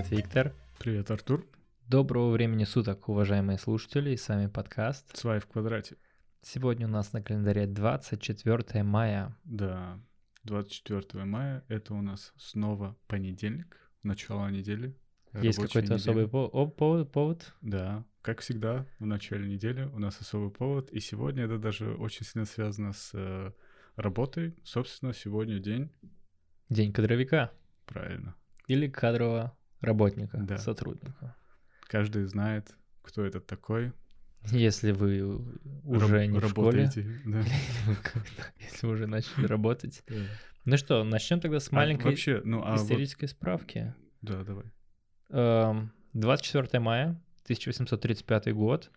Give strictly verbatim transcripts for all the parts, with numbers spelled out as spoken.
Привет, Виктор. Привет, Артур. Доброго времени суток, уважаемые слушатели, и с вами подкаст «Свай в квадрате». Сегодня у нас на календаре двадцать четвёртое мая. Да, двадцать четвёртое мая, это у нас снова понедельник, начало недели. Есть какой-то недели. особый повод, повод, повод? Да, как всегда, в начале недели у нас особый повод, и сегодня это даже очень сильно связано с э, работой. Собственно, сегодня день... День кадровика. Правильно. Или кадрового работника, да. сотрудника. Каждый знает, кто этот такой. Если вы уже Раб- не в школе. Да. Если вы уже начали работать. Да. Ну что, начнем тогда с маленькой а, вообще, ну, а исторической вот... справки. Да, давай. двадцать четвёртое мая тысяча восемьсот тридцать пятый год.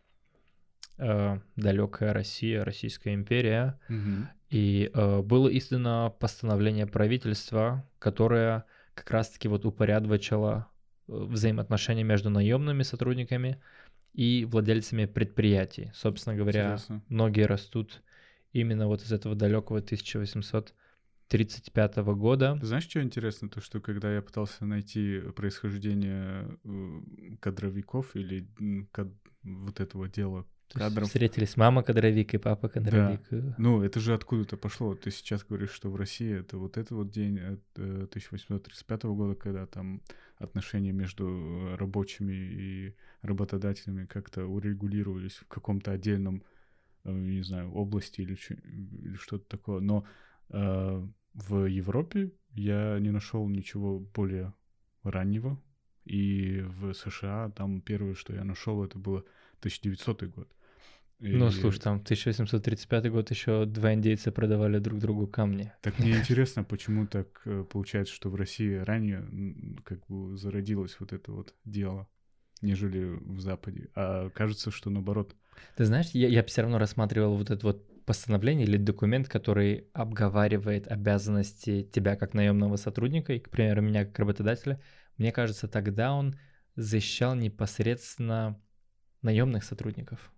Далекая Россия, Российская империя. Угу. И было издано постановление правительства, которое как раз-таки вот упорядочило взаимоотношения между наемными сотрудниками и владельцами предприятий. Собственно говоря, Интересно. многие растут именно вот из этого далекого тысяча восемьсот тридцать пятого года. Знаешь, что интересно? То, что когда я пытался найти происхождение кадровиков или кад... вот этого дела кадров... Встретились мама кадровик и папа кадровик. Да. Ну, это же откуда-то пошло. Ты сейчас говоришь, что в России это вот этот вот день тысяча восемьсот тридцать пятого года, когда там отношения между рабочими и работодателями как-то урегулировались в каком-то отдельном, не знаю, области или, или что-то такое. Но э, в Европе я не нашел ничего более раннего. И в США там первое, что я нашел, это было тысяча девятисотый год. И... Ну, слушай, там тысяча восемьсот тридцать пятый год еще два индейца продавали друг другу камни. Так мне интересно, почему так получается, что в России ранее как бы зародилось вот это вот дело, нежели в Западе. А кажется, что наоборот. Ты знаешь, я, я все равно рассматривал вот это вот постановление или документ, который обговаривает обязанности тебя как наемного сотрудника и, к примеру, меня как работодателя. Мне кажется, тогда он защищал непосредственно наемных сотрудников.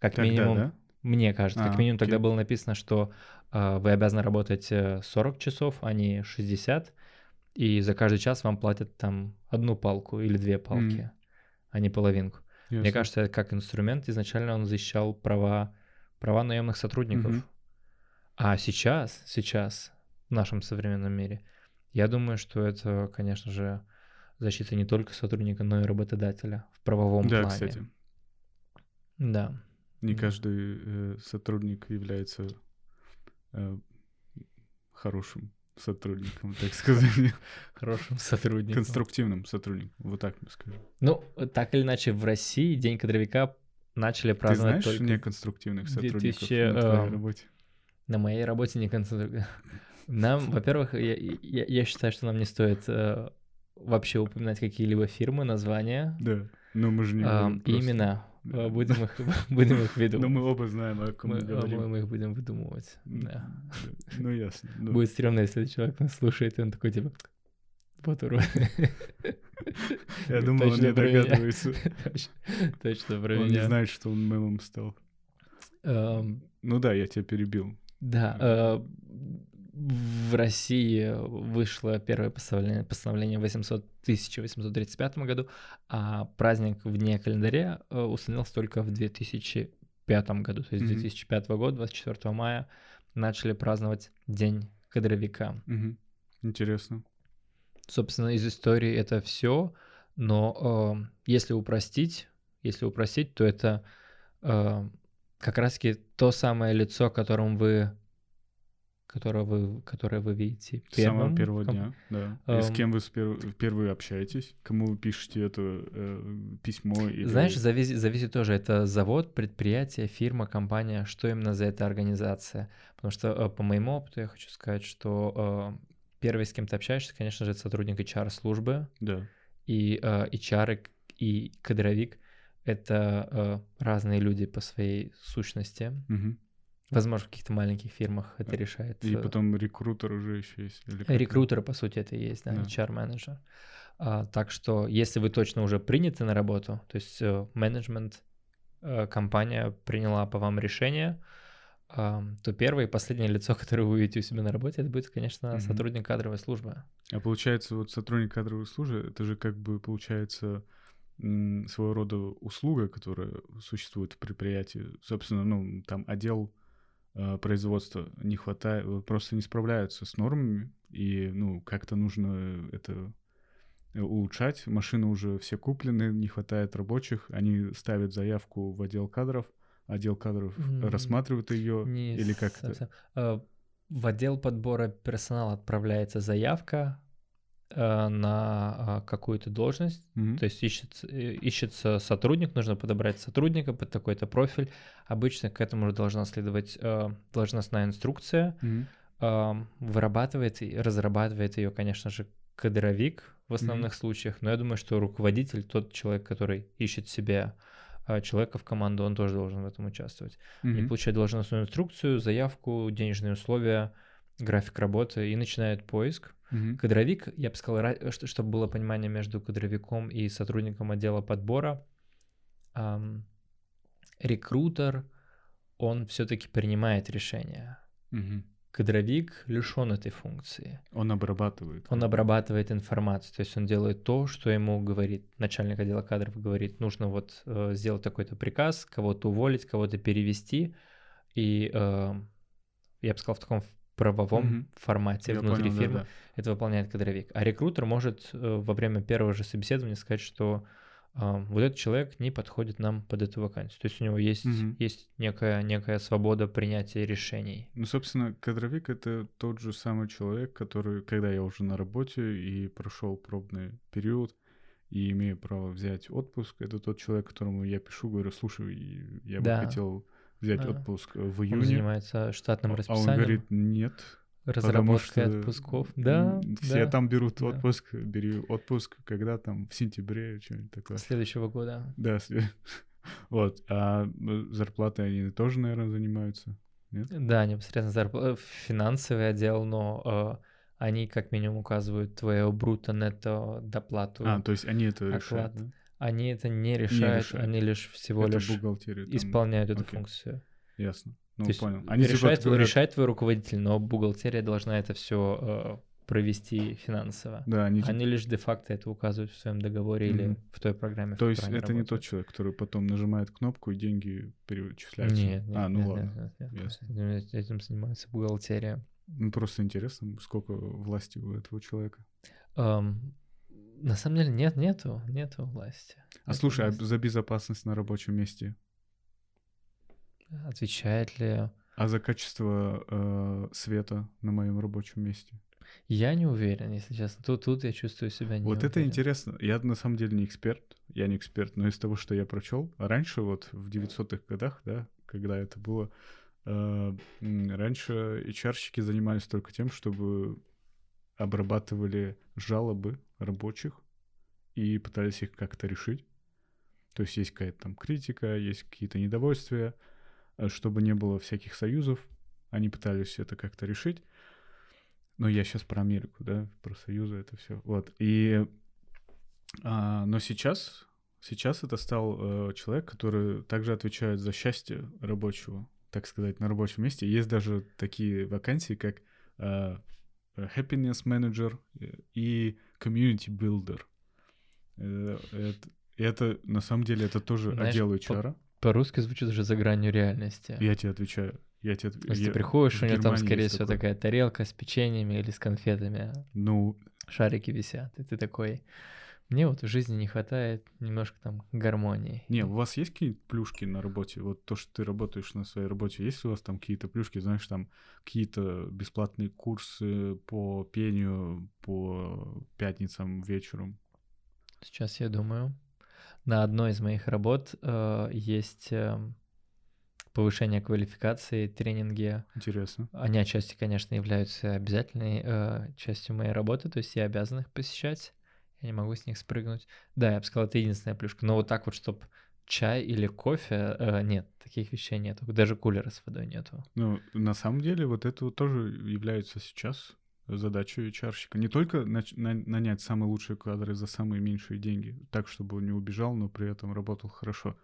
Как тогда, минимум, да? мне кажется, а, как минимум тогда окей. было написано, что э, вы обязаны работать сорок часов, а не шестьдесят, и за каждый час вам платят там одну палку или две палки, mm. а не половинку. Yes. Мне кажется, как инструмент изначально он защищал права, права наемных сотрудников. Mm-hmm. А сейчас, сейчас, в нашем современном мире, я думаю, что это, конечно же, защита не только сотрудника, но и работодателя в правовом да, плане. Да, кстати. Да. Не да. каждый э, сотрудник является э, хорошим сотрудником, так сказать. Хорошим сотрудником. Конструктивным сотрудником, вот так мы скажем. Ну, так или иначе, в России День кадровика начали праздновать только... Ты знаешь неконструктивных сотрудников две тысячи... на твоей работе? На моей работе неконструктивных. Нам, во-первых, я, я, я считаю, что нам не стоит э, вообще упоминать какие-либо фирмы, названия. Да, но мы же не будем э, просто... Имена. Да. Будем их, будем их выдумывать. Но мы оба знаем, о ком мы говорим. Мы их будем выдумывать, да. Ну, ясно. Да. Будет стрёмно, если человек нас слушает, и он такой, типа, вот урод. Я думал, он не догадывается. Точно про меня. Он не знает, что он мемом стал. Ну да, я тебя перебил. Да, в России вышло первое постановление, постановление в тысяча восемьсот тридцать пятом году, а праздник вне календаря установился только в две тысячи пятом году. То есть с mm-hmm. две тысячи пятого года, двадцать четвёртого мая, начали праздновать День кадровика. Mm-hmm. Интересно. Собственно, из истории это все, но э, если упростить, если упростить, то это э, как раз-таки то самое лицо, которым вы... Которое вы, которое вы видите первым. С самого первого дня, да. Um, и с кем вы впервые общаетесь, кому вы пишете это э, письмо. Или... Знаешь, зависит, зависит тоже, это завод, предприятие, фирма, компания, что именно за эта организация. Потому что по моему опыту я хочу сказать, что э, первый, с кем ты общаешься, конечно же, это сотрудник эйч ар-службы. Да. И э, эйч ар и кадровик — это э, разные люди по своей сущности. Угу. Возможно, в каких-то маленьких фирмах это решает. И потом рекрутер уже еще есть. Рекрутер, по сути, это и есть, да, да. эйч ар-менеджер. А, так что, если вы точно уже приняты на работу, то есть менеджмент, компания приняла по вам решение, то первое и последнее лицо, которое вы увидите у себя на работе, это будет, конечно, mm-hmm. сотрудник кадровой службы. А получается, вот сотрудник кадровой службы, это же как бы получается своего рода услуга, которая существует в предприятии. Собственно, ну, там отдел э, производства не хватает, просто не справляются с нормами, и, ну, как-то нужно это улучшать. Машины уже все куплены, не хватает рабочих, они ставят заявку в отдел кадров, отдел кадров mm-hmm. рассматривает ее не или как совсем. Это? В отдел подбора персонала отправляется заявка на какую-то должность, mm-hmm. то есть ищется, ищется сотрудник, нужно подобрать сотрудника под такой-то профиль. Обычно к этому же должна следовать э, должностная инструкция, mm-hmm. э, вырабатывает и разрабатывает ее, конечно же, кадровик в основных mm-hmm. случаях, но я думаю, что руководитель, тот человек, который ищет себе э, человека в команду, он тоже должен в этом участвовать. Mm-hmm. Они получают должностную инструкцию, заявку, денежные условия, график работы и начинает поиск. Mm-hmm. Кадровик, я бы сказал, чтобы было понимание между кадровиком и сотрудником отдела подбора, эм, рекрутер, он все-таки принимает решение. Mm-hmm. Кадровик лишен этой функции. Он обрабатывает. Он обрабатывает информацию, то есть он делает то, что ему говорит начальник отдела кадров, говорит, нужно вот э, сделать такой-то приказ, кого-то уволить, кого-то перевести, и э, я бы сказал, в таком правовом mm-hmm. формате я внутри понял, фирмы, да, да. это выполняет кадровик. А рекрутер может э, во время первого же собеседования сказать, что э, вот этот человек не подходит нам под эту вакансию. То есть у него есть, mm-hmm. есть некая, некая свобода принятия решений. Ну, собственно, кадровик — это тот же самый человек, который, когда я уже на работе и прошел пробный период, и имею право взять отпуск, это тот человек, которому я пишу, говорю, слушай, я бы да. хотел... взять а, отпуск в июне. Он занимается штатным расписанием. А он говорит, нет. Разработкой отпусков. Да, все да, там берут да. отпуск, бери отпуск, когда там, в сентябре, что-нибудь такое. Следующего года. Да, след... вот. А зарплаты они тоже, наверное, занимаются, нет? Да, непосредственно зарплаты, финансовый отдел, но э, они как минимум указывают твое бруто, нетто, доплату. А, то есть они это оклад. решают, да? Они это не решают, не решают, они лишь всего это лишь исполняют там... эту Окей. функцию. Ясно. Ну, то понял. Они решает, говорят... решает твой руководитель, но бухгалтерия должна это все э, провести финансово. Да, они... они лишь де-факто это указывают в своем договоре mm-hmm. или в той программе. То есть это работают. Не тот человек, который потом нажимает кнопку и деньги перечисляются? Нет, нет, а, ну нет, ладно. Нет, нет, нет. Этим занимается бухгалтерия. Ну, просто интересно, сколько власти у этого человека? Um, На самом деле нет, нету, нету власти. А нету слушай, власти. А за безопасность на рабочем месте? Отвечает ли... А за качество э, света на моем рабочем месте? Я не уверен, если честно. Тут, тут я чувствую себя не Вот уверен. Это интересно. Я на самом деле не эксперт, я не эксперт, но из того, что я прочел, раньше вот в девятисотых годах, да, когда это было, э, раньше эйч ар-щики занимались только тем, чтобы обрабатывали жалобы рабочих и пытались их как-то решить. То есть есть какая-то там критика, есть какие-то недовольствия. Чтобы не было всяких союзов, они пытались это как-то решить. Но я сейчас про Америку, да, про союзы это все. Вот. И, а, но сейчас, сейчас это стал э, человек, который также отвечает за счастье рабочего, так сказать, на рабочем месте. Есть даже такие вакансии, как... Э, happiness manager и community builder. Это, это на самом деле это тоже Знаешь, отдел эйч ар. По-русски звучит уже за гранью реальности. Я тебе отвечаю. Я тебе, Если я, ты приходишь, у него там, скорее всего, такой. такая тарелка с печеньями или с конфетами. Ну. Шарики висят. И ты такой, мне вот в жизни не хватает немножко там гармонии. Не, у вас есть какие-то плюшки на работе? Вот то, что ты работаешь на своей работе, есть у вас там какие-то плюшки, знаешь, там какие-то бесплатные курсы по пению по пятницам вечером? Сейчас я думаю. На одной из моих работ э, есть э, повышение квалификации, тренинги. Интересно. Они отчасти, конечно, являются обязательной э, частью моей работы, то есть я обязан их посещать. Я не могу с них спрыгнуть. Да, я бы сказал, это единственная плюшка. Но вот так вот, чтоб чай или кофе, э, нет, таких вещей нету. Даже кулера с водой нету. Ну, на самом деле, вот это вот тоже является сейчас задачей эйч ар-щика. Не только на- на- нанять самые лучшие кадры за самые меньшие деньги, так, чтобы он не убежал, но при этом работал хорошо.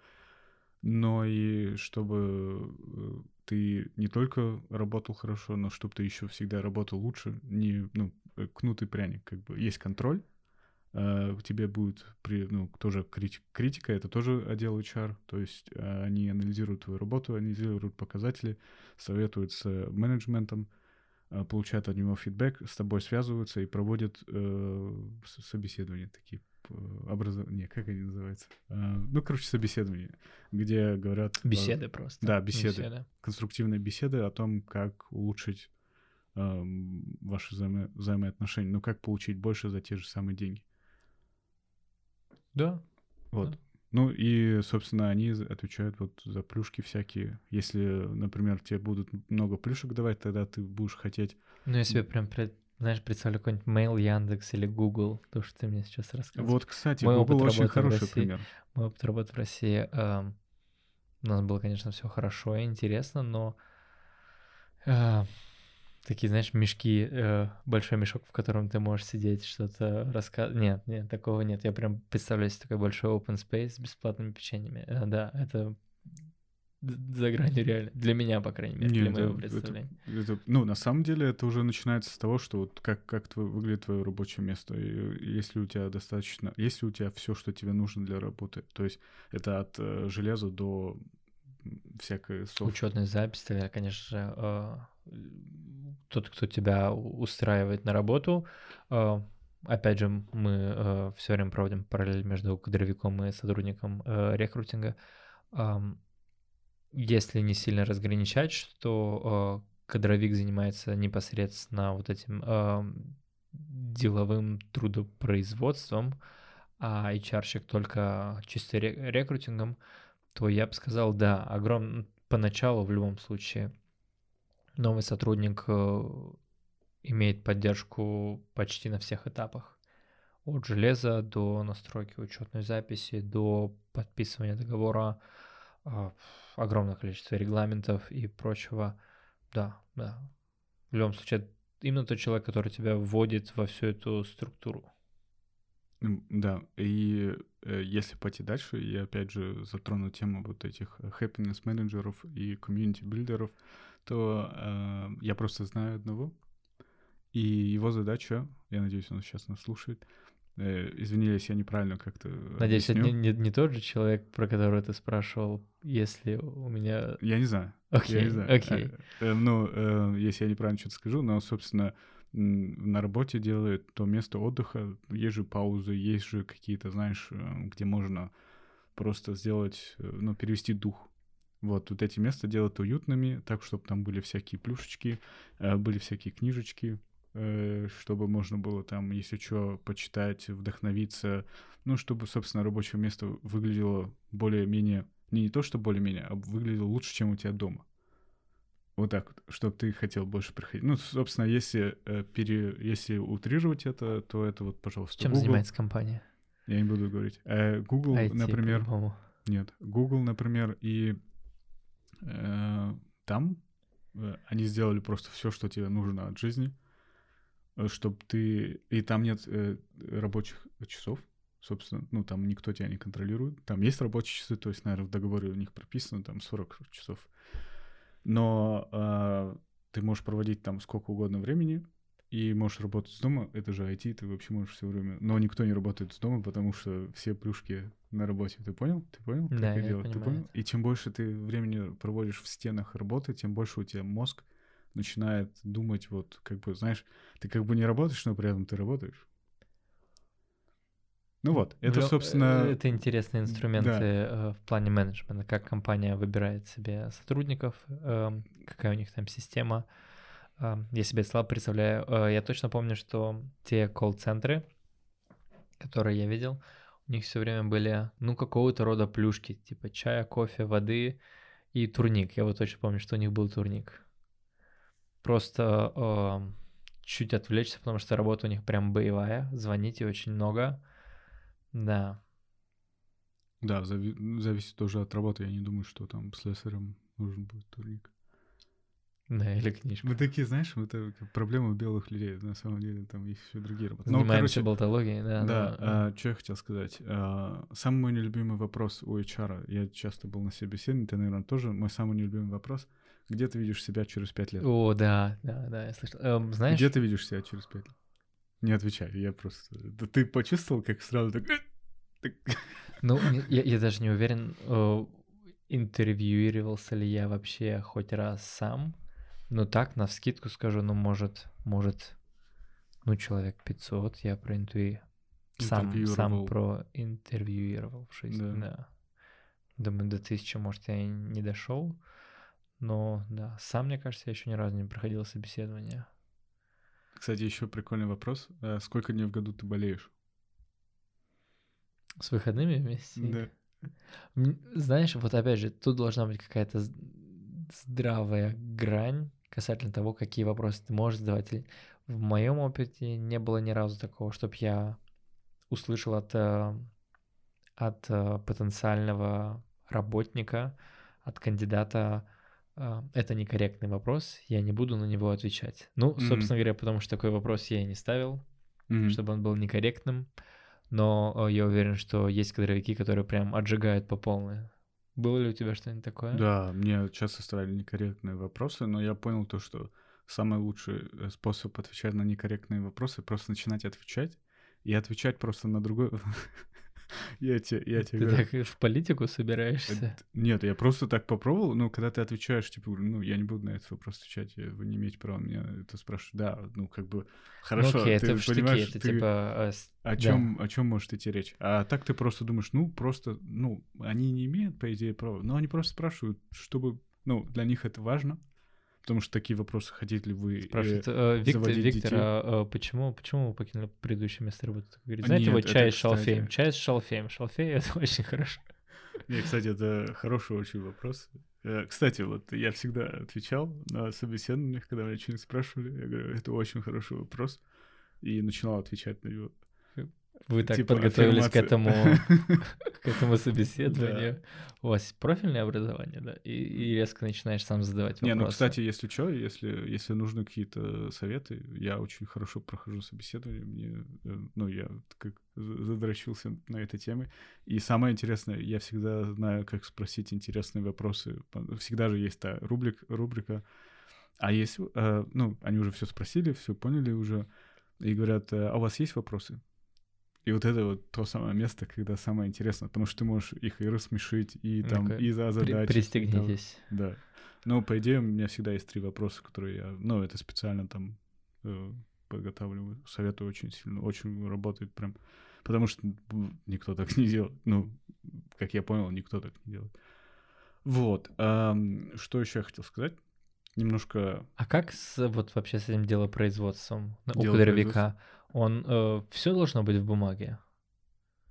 но и чтобы ты не только работал хорошо, но чтобы ты еще всегда работал лучше. Не, ну, кнут и пряник, как бы. Есть контроль, Uh, у тебя будет при, ну, тоже критика, критика, это тоже отдел эйч ар, то есть uh, они анализируют твою работу, анализируют показатели, советуют с менеджментом, uh, получают от него фидбэк, с тобой связываются и проводят uh, собеседования такие, uh, образ... не, как они называются? Uh, ну, короче, собеседования, где говорят... Беседы uh, просто. Да, беседы. беседы. Конструктивные беседы о том, как улучшить uh, ваши взаимо- взаимоотношения, ну, как получить больше за те же самые деньги. Да. Вот. Да. Ну и, собственно, они отвечают вот за плюшки всякие. Если, например, тебе будут много плюшек давать, тогда ты будешь хотеть... Ну, я себе прям, знаешь, представлю какой-нибудь Mail, Яндекс или Google, то, что ты мне сейчас рассказывал. Вот, кстати, Мой Google очень хороший пример. Мой опыт работы в России. Э, у нас было, конечно, все хорошо и интересно, но... Э, Такие, знаешь, мешки, э, большой мешок, в котором ты можешь сидеть, что-то рассказывать. Нет, нет, такого нет. Я прям представляю себе такой большой open space с бесплатными печеньями. Э, да, это за гранью реально. Для меня, по крайней мере, нет, для моего это, представления. Это, это, ну, на самом деле, это уже начинается с того, что вот как, как твой, выглядит твое рабочее место. И если у тебя достаточно... Если у тебя все, что тебе нужно для работы. То есть это от э, железа до всякой... Софт. Учетная запись, тогда, конечно же... Э, тот, кто тебя устраивает на работу. Опять же, мы все время проводим параллель между кадровиком и сотрудником рекрутинга. Если не сильно разграничать, что кадровик занимается непосредственно вот этим деловым трудопроизводством, а эйч ар-щик только чисто рекрутингом, то я бы сказал, да, огромное поначалу в любом случае новый сотрудник имеет поддержку почти на всех этапах. От железа до настройки учетной записи, до подписывания договора, огромное количество регламентов и прочего. Да, да. В любом случае, это именно тот человек, который тебя вводит во всю эту структуру. Да, и если пойти дальше, я опять же затрону тему вот этих happiness-менеджеров и комьюнити-билдеров, то э, я просто знаю одного, и его задача, я надеюсь, он сейчас нас слушает, э, извини, если я неправильно как-то Надеюсь, объясню. это не, не, не тот же человек, про которого ты спрашивал, если у меня... Я не знаю. Окей, я не знаю. окей. Э, э, ну, э, если я неправильно что-то скажу, но, собственно, на работе делает то место отдыха, есть же паузы, есть же какие-то, знаешь, где можно просто сделать, ну, перевести дух. Вот, вот эти места делают уютными, так, чтобы там были всякие плюшечки, были всякие книжечки, чтобы можно было там, если что, почитать, вдохновиться, ну, чтобы, собственно, рабочее место выглядело более-менее, не, не то, что более-менее, а выглядело лучше, чем у тебя дома. Вот так вот, чтобы ты хотел больше приходить. Ну, собственно, если, пере, если утрировать это, то это вот, пожалуйста, Чем Google. занимается компания? Я не буду говорить. Google, ай ти, например... По-моему. Нет, Google, например, и... там они сделали просто все, что тебе нужно от жизни, чтобы ты... И там нет рабочих часов, собственно, ну, там никто тебя не контролирует. Там есть рабочие часы, то есть, наверное, в договоре у них прописано там сорок часов. Но э, ты можешь проводить там сколько угодно времени и можешь работать с дома. Это же ай ти, ты вообще можешь все время... Но никто не работает с дома, потому что все плюшки... на работе. Ты понял? Ты понял? Как да, это я делать? Ты понял? И чем больше ты времени проводишь в стенах работы, тем больше у тебя мозг начинает думать, вот, как бы, знаешь, ты как бы не работаешь, но при этом ты работаешь. Ну вот, это, собственно... Это интересные инструменты да. в плане менеджмента, как компания выбирает себе сотрудников, какая у них там система. Я себе слабо представляю. Я точно помню, что те колл-центры, которые я видел... У них все время были, ну, какого-то рода плюшки, типа чая, кофе, воды и турник. Я вот точно помню, что у них был турник. Просто э, чуть отвлечься, потому что работа у них прям боевая. Звоните очень много. Да. Да, зави- зависит тоже от работы. Я не думаю, что там слесарем нужен будет турник. Да, или книжку. Мы такие, знаешь, это проблема белых людей, на самом деле, там есть еще другие работы. Занимаемся болтологией, да. Да, но... а, что я хотел сказать. А, самый мой нелюбимый вопрос у эйч ар, я часто был на собеседовании, ты, наверное, тоже, мой самый нелюбимый вопрос, где ты видишь себя через пять лет? О, да, да, да, я слышал. Эм, знаешь... Где ты видишь себя через пять лет? Не отвечай, я просто... Да ты почувствовал, как сразу так... Ну, я, я даже не уверен, интервьюировался ли я вообще хоть раз сам. Ну так, навскидку скажу, ну может, может, ну человек пятьсот я про интуи... Сам, сам проинтервьюировал в жизни, да. да. Думаю, до тысячи, может, я и не дошел, но да, сам, мне кажется, я еще ни разу не проходил собеседование. Кстати, еще прикольный вопрос. Сколько дней в году ты болеешь? С выходными вместе? Да. Знаешь, вот опять же, тут должна быть какая-то здравая грань касательно того, какие вопросы ты можешь задавать. В моем опыте не было ни разу такого, чтобы я услышал от, от потенциального работника, от кандидата, это некорректный вопрос, я не буду на него отвечать. Ну, собственно mm-hmm. говоря, потому что такой вопрос я и не ставил, mm-hmm. чтобы он был некорректным, но я уверен, что есть кадровики, которые прям отжигают по полной. Было ли у тебя что-нибудь такое? Да, мне часто ставили некорректные вопросы, но я понял то, что самый лучший способ отвечать на некорректные вопросы — просто начинать отвечать и отвечать просто на другой... Я тебе, я тебе ты говорю. Так в политику собираешься? Нет, я просто так попробовал, но когда ты отвечаешь, типа, ну, я не буду на этот вопрос отвечать, вы не имеете права меня это спрашивать. Да, ну, как бы, хорошо, ну, окей, ты это понимаешь, штыки, это, ты, типа, о, чем, да. о чем может идти речь. А так ты просто думаешь, ну, просто, ну, они не имеют, по идее, права, но они просто спрашивают, чтобы, ну, для них это важно. Потому что такие вопросы, хотите ли вы заводить э, Виктор, Виктор, а, а, почему, почему вы покинули предыдущее место работы? Говорит, знаете, нет, вот чай с шалфеем, чай с шалфеем, шалфей — это очень хорошо. Нет, кстати, это хороший очень вопрос. Кстати, вот я всегда отвечал на собеседованиях, когда меня что-нибудь спрашивали, я говорю, это очень хороший вопрос, и начинал отвечать на него. Вы так типа подготовились к этому, к этому собеседованию. Да. У вас профильное образование, да? И, и резко начинаешь сам задавать вопросы. Не, ну, кстати, если что, если, если нужны какие-то советы, я очень хорошо прохожу собеседование. Мне, ну, я как задрочился на этой теме. И самое интересное, я всегда знаю, как спросить интересные вопросы. Всегда же есть та рубрик, рубрика. А есть, ну, они уже все спросили, все поняли уже. И говорят, а у вас есть вопросы? И вот это вот то самое место, когда самое интересное, потому что ты можешь их и рассмешить, и там, ну-ка, и задать. Пристегнитесь. Да. Но, по идее, у меня всегда есть три вопроса, которые я, ну, это специально там э, подготавливаю, советую очень сильно, очень работает прям, потому что никто так не делает. Ну, как я понял, никто так не делает. Вот. А, что еще я хотел сказать? Немножко... А как с, вот вообще с этим делопроизводством у кадровика? Он э, все должно быть в бумаге,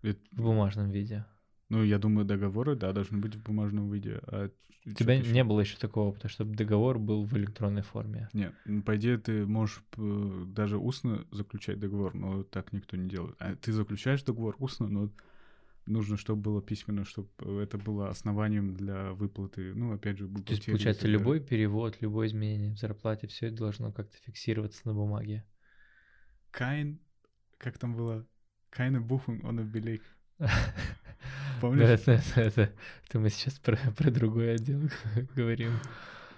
это... в бумажном виде. Ну, я думаю, договоры, да, должны быть в бумажном виде. А у тебя еще? Не было еще такого опыта, чтобы договор был в электронной форме? Нет, по идее ты можешь даже устно заключать договор, но так никто не делает. А ты заключаешь договор устно, но нужно, чтобы было письменно, чтобы это было основанием для выплаты. Ну, опять же, бухгалтерии. То есть, получается, тогда... любой перевод, любое изменение в зарплате, все это должно как-то фиксироваться на бумаге. Kein, как там было? Keine Buchung ohne Beleg. Помнишь? Да, да, да. Это мы сейчас про, про другой отдел говорим.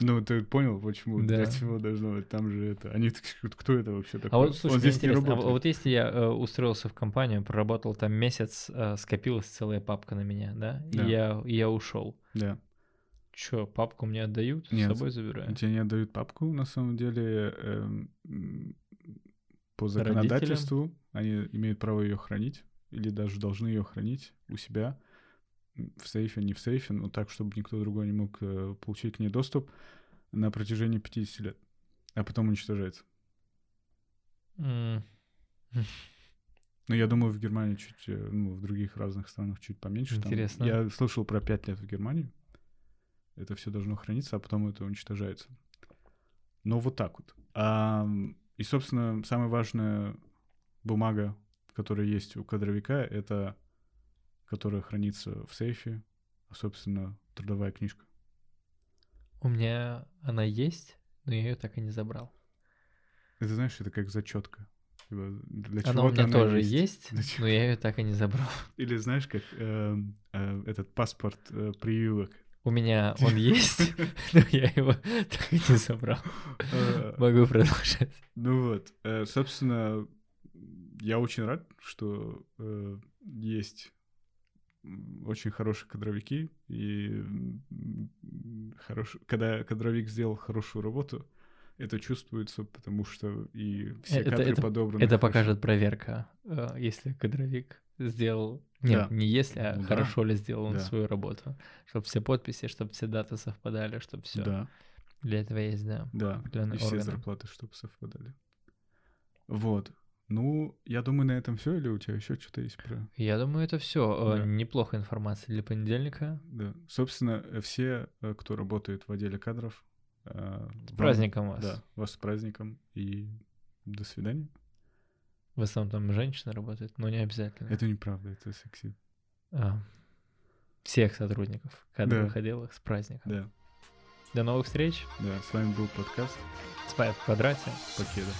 Ну, ты понял, почему, да. Для чего должно быть, там же это. Они кто это вообще такой? А вот, слушай, здесь интересно, а вот если я э, устроился в компанию, проработал там месяц, э, скопилась целая папка на меня, да? да. И я, я ушел. Да. Чё, папку мне отдают? Нет, с собой забираю? Тебе не отдают папку, на самом деле... Э, По законодательству родителям. Они имеют право ее хранить, или даже должны ее хранить у себя в сейфе, не в сейфе, но так, чтобы никто другой не мог получить к ней доступ на протяжении пятидесяти лет, а потом уничтожается. Mm. Ну, я думаю, в Германии чуть, ну, в других разных странах чуть поменьше. Интересно. Там. Я слышал про пять лет в Германии. Это все должно храниться, а потом это уничтожается. Но вот так вот. А... И, собственно, самая важная бумага, которая есть у кадровика, это которая хранится в сейфе, собственно, трудовая книжка. У меня она есть, но я ее так и не забрал. Это, знаешь, это как зачетка. Для она у меня она тоже есть, есть но я ее так и не забрал. Или знаешь, как э, э, этот паспорт э, прививок. У меня он есть, но я его так и не забрал. Могу продолжать. Ну вот, собственно, я очень рад, что есть очень хорошие кадровики, и хорош... когда кадровик сделал хорошую работу, это чувствуется, потому что и все это, кадры это, подобраны. Это хорошо. Покажет проверка, если кадровик сделал... Нет, да. не если, а ну, хорошо да. ли сделал он да. свою работу. Чтобы все подписи, чтобы все даты совпадали, чтобы все. Да. Для этого есть, да. Да, и органы. Все зарплаты, чтобы совпадали. Вот. Ну, я думаю, на этом все, или у тебя еще что-то есть про... Я думаю, это все. Да. Неплохо информация для понедельника. Да. Собственно, все, кто работает в отделе кадров... С праздником вам... вас. Да, вас с праздником. И до свидания. В основном там женщины работают, но не обязательно. Это неправда, это сексизм. А, всех сотрудников кадровых да. отделов с праздником. Да. До новых встреч. Да, с вами был подкаст «Свай в квадрате». Покеда.